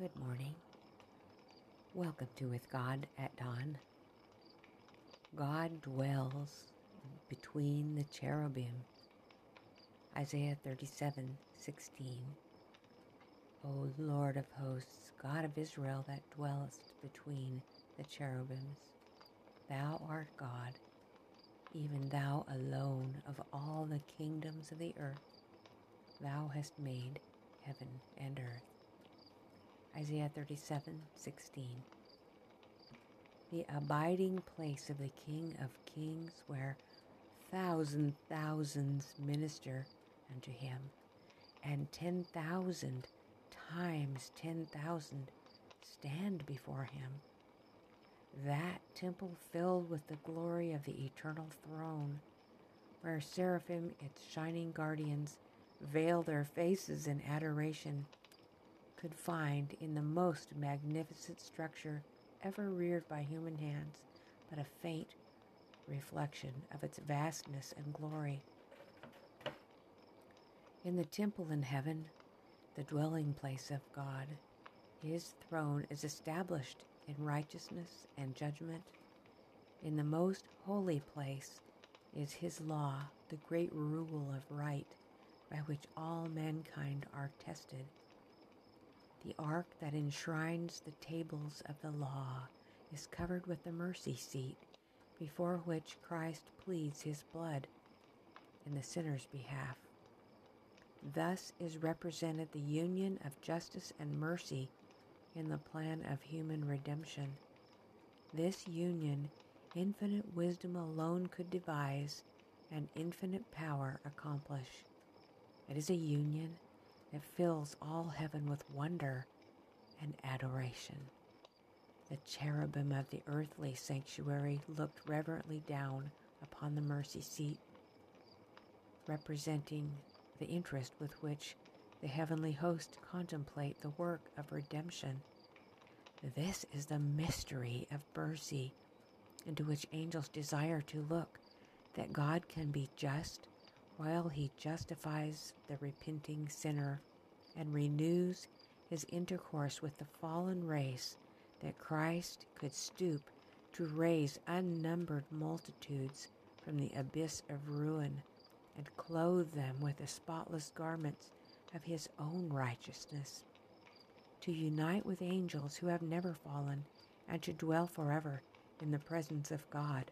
Good morning. Welcome to With God at Dawn. God dwells between the cherubim. Isaiah 37:16. O Lord of hosts, God of Israel, that dwellest between the cherubims, thou art God, even thou alone of all the kingdoms of the earth. Thou hast made heaven and earth. Isaiah 37:16. The abiding place of the King of Kings, where thousands minister unto him, and 10,000 times 10,000 stand before him. That temple filled with the glory of the eternal throne, where seraphim, its shining guardians, veil their faces in adoration, could find in the most magnificent structure ever reared by human hands but a faint reflection of its vastness and glory. In the temple in heaven, the dwelling place of God, his throne is established in righteousness and judgment. In the most holy place is his law, the great rule of right by which all mankind are tested. The ark that enshrines the tables of the law is covered with the mercy seat, before which Christ pleads his blood in the sinner's behalf. Thus is represented the union of justice and mercy in the plan of human redemption. This union infinite wisdom alone could devise and infinite power accomplish. It is a union that fills all heaven with wonder and adoration. The cherubim of the earthly sanctuary looked reverently down upon the mercy seat, representing the interest with which the heavenly host contemplate the work of redemption. This is the mystery of mercy, into which angels desire to look, that God can be just while he justifies the repenting sinner and renews his intercourse with the fallen race, that Christ could stoop to raise unnumbered multitudes from the abyss of ruin and clothe them with the spotless garments of his own righteousness, to unite with angels who have never fallen and to dwell forever in the presence of God.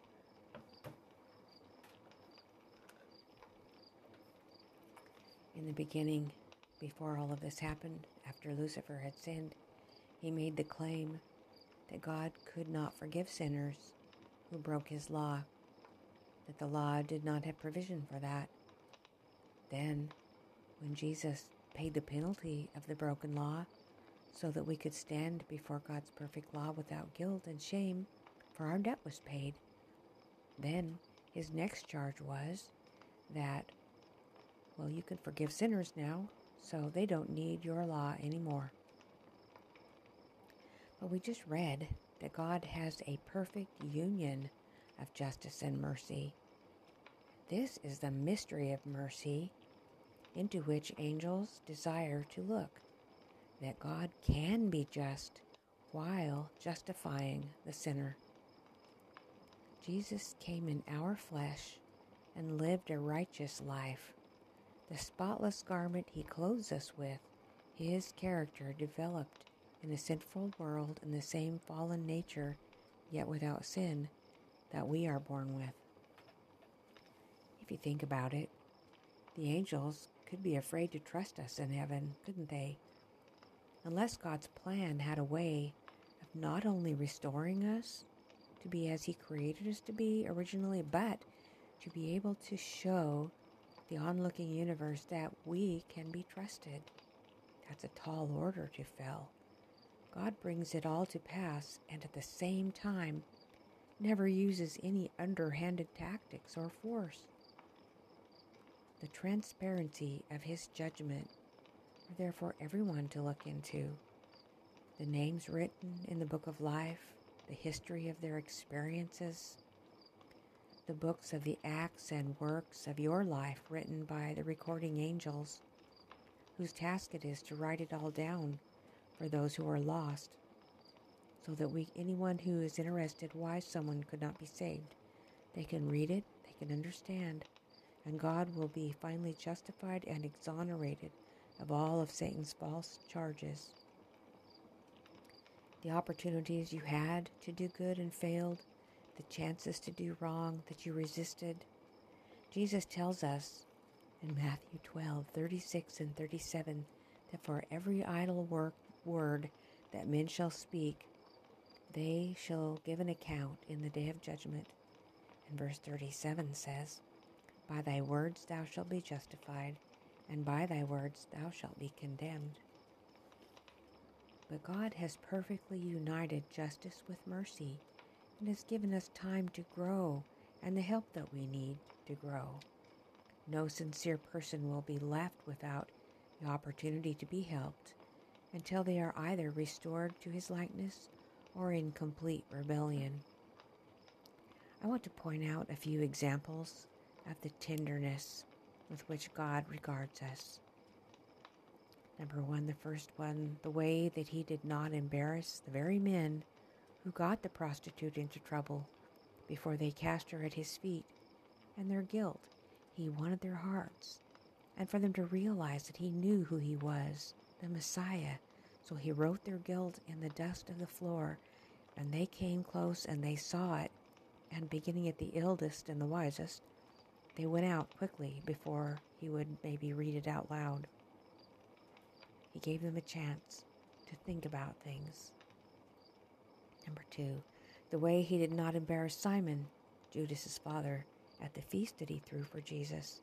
In the beginning, before all of this happened, after Lucifer had sinned, he made the claim that God could not forgive sinners who broke his law, that the law did not have provision for that. Then, when Jesus paid the penalty of the broken law so that we could stand before God's perfect law without guilt and shame, for our debt was paid, then his next charge was that, well, you can forgive sinners now, so they don't need your law anymore. But we just read that God has a perfect union of justice and mercy. This is the mystery of mercy, into which angels desire to look, that God can be just while justifying the sinner. Jesus came in our flesh and lived a righteous life. The spotless garment he clothes us with, his character developed in the sinful world in the same fallen nature, yet without sin, that we are born with. If you think about it, the angels could be afraid to trust us in heaven, couldn't they? Unless God's plan had a way of not only restoring us to be as he created us to be originally, but to be able to show the onlooking universe that we can be trusted. That's a tall order to fill. God brings it all to pass, and at the same time never uses any underhanded tactics or force. The transparency of his judgment are there for everyone to look into. The names written in the book of life, the history of their experiences, the books of the acts and works of your life written by the recording angels, whose task it is to write it all down for those who are lost, so that anyone who is interested why someone could not be saved, they can read it, they can understand, and God will be finally justified and exonerated of all of Satan's false charges. The opportunities you had to do good and failed, the chances to do wrong that you resisted. Jesus tells us in Matthew 12:36 and 37, that for every idle word that men shall speak, they shall give an account in the day of judgment. And verse 37 says, "By thy words thou shalt be justified, and by thy words thou shalt be condemned." But God has perfectly united justice with mercy, and has given us time to grow and the help that we need to grow. No sincere person will be left without the opportunity to be helped until they are either restored to his likeness or in complete rebellion. I want to point out a few examples of the tenderness with which God regards us. Number one, the first one, the way that he did not embarrass the very men who got the prostitute into trouble before they cast her at his feet, and their guilt. He wanted their hearts, and for them to realize that he knew who he was, the Messiah. So he wrote their guilt in the dust of the floor, and they came close and they saw it, and beginning at the eldest and the wisest, they went out quickly before he would maybe read it out loud. He gave them a chance to think about things. Number two, the way he did not embarrass Simon, Judas's father, at the feast that he threw for Jesus.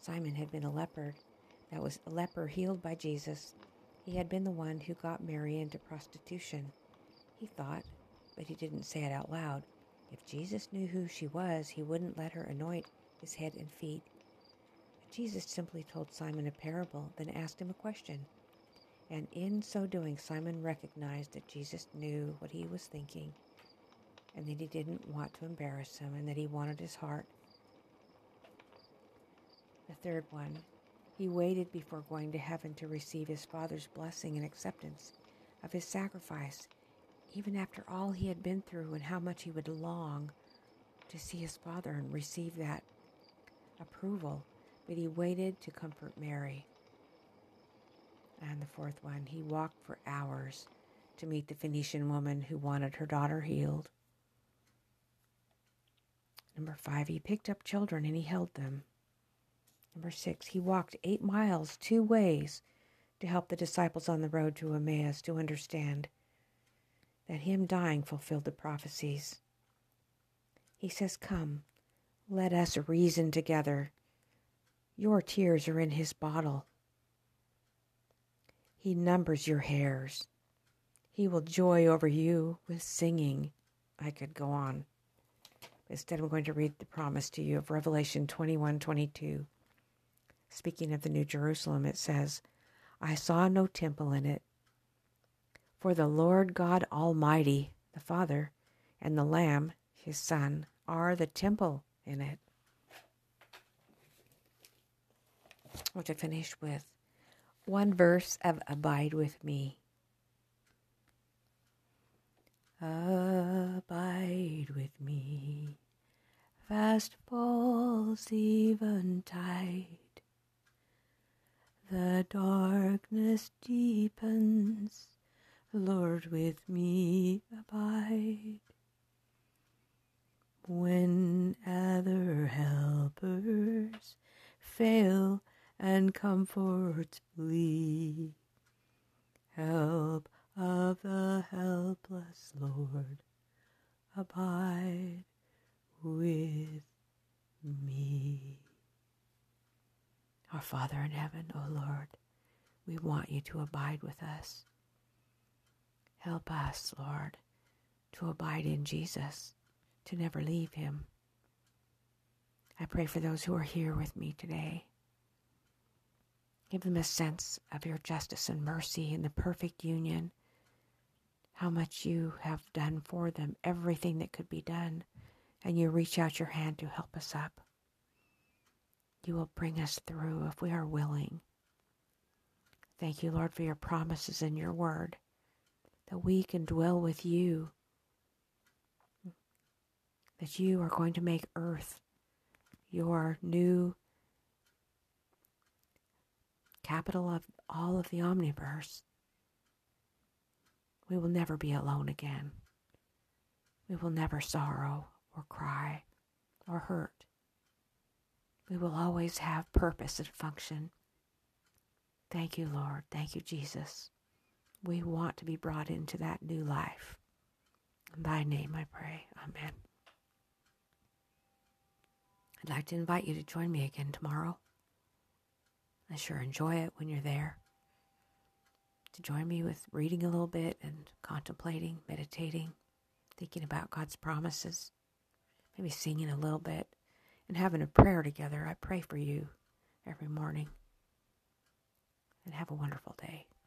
Simon had been a leper healed by Jesus. He had been the one who got Mary into prostitution, he thought, but he didn't say it out loud. If Jesus knew who she was, he wouldn't let her anoint his head and feet. But Jesus simply told Simon a parable, then asked him a question. And in so doing, Simon recognized that Jesus knew what he was thinking, and that he didn't want to embarrass him, and that he wanted his heart. The third one, he waited before going to heaven to receive his Father's blessing and acceptance of his sacrifice, even after all he had been through and how much he would long to see his Father and receive that approval. But he waited to comfort Mary. And the fourth one, he walked for hours to meet the Phoenician woman who wanted her daughter healed. Number five, he picked up children and he held them. Number six, he walked 8 miles 2 ways to help the disciples on the road to Emmaus to understand that him dying fulfilled the prophecies. He says, "Come, let us reason together. Your tears are in his bottle. He numbers your hairs. He will joy over you with singing." I could go on. Instead, I'm going to read the promise to you of Revelation 21:22. Speaking of the New Jerusalem, it says, "I saw no temple in it, for the Lord God Almighty, the Father, and the Lamb, his Son, are the temple in it." I want to finish with one verse of "Abide with me." Abide with me, fast falls eventide. The darkness deepens, Lord, with me abide. When other helpers fail and comforts flee, help of the helpless, Lord, abide with me. Our Father in heaven, O Lord, we want you to abide with us. Help us, Lord, to abide in Jesus, to never leave him. I pray for those who are here with me today. Give them a sense of your justice and mercy in the perfect union, how much you have done for them, everything that could be done, and you reach out your hand to help us up. You will bring us through if we are willing. Thank you, Lord, for your promises and your word, that we can dwell with you, that you are going to make earth your new capital of all of the omniverse. We will never be alone again. We will never sorrow or cry or hurt. We will always have purpose and function. Thank you, Lord. Thank you, Jesus. We want to be brought into that new life. In thy name I pray. Amen. I'd like to invite you to join me again tomorrow. I sure enjoy it when you're there. To join me with reading a little bit and contemplating, meditating, thinking about God's promises, maybe singing a little bit, and having a prayer together. I pray for you every morning. And have a wonderful day.